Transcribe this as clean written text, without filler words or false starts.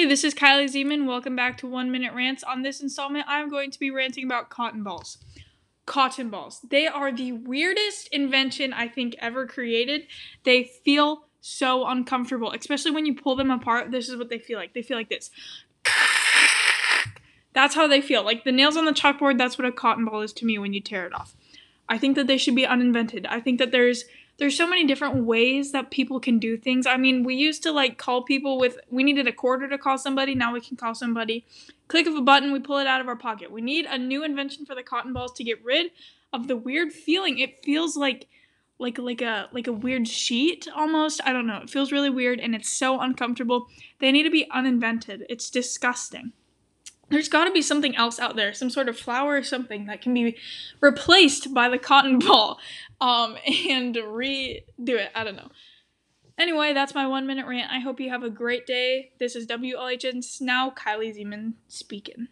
Hey, this is Kylie Zeman. Welcome back to 1 Minute Rants. On this installment, I'm going to be ranting about cotton balls. Cotton balls. They are the weirdest invention I think ever created. They feel so uncomfortable, especially when you pull them apart. This is what they feel like. They feel like this. That's how they feel. Like the nails on the chalkboard, that's what a cotton ball is to me when you tear it off. I think that they should be uninvented. I think that there's so many different ways that people can do things. I mean, we used to like call people with, we needed a quarter to call somebody. Now we can call somebody. Click of a button, we pull it out of our pocket. We need a new invention for the cotton balls to get rid of the weird feeling. It feels like a weird sheet almost. I don't know. It feels really weird and it's so uncomfortable. They need to be uninvented. It's disgusting. There's got to be something else out there, some sort of flower or something that can be replaced by the cotton ball and redo it. I don't know. Anyway, that's my 1 minute rant. I hope you have a great day. This is WLHN's Now Kylie Zeman speaking.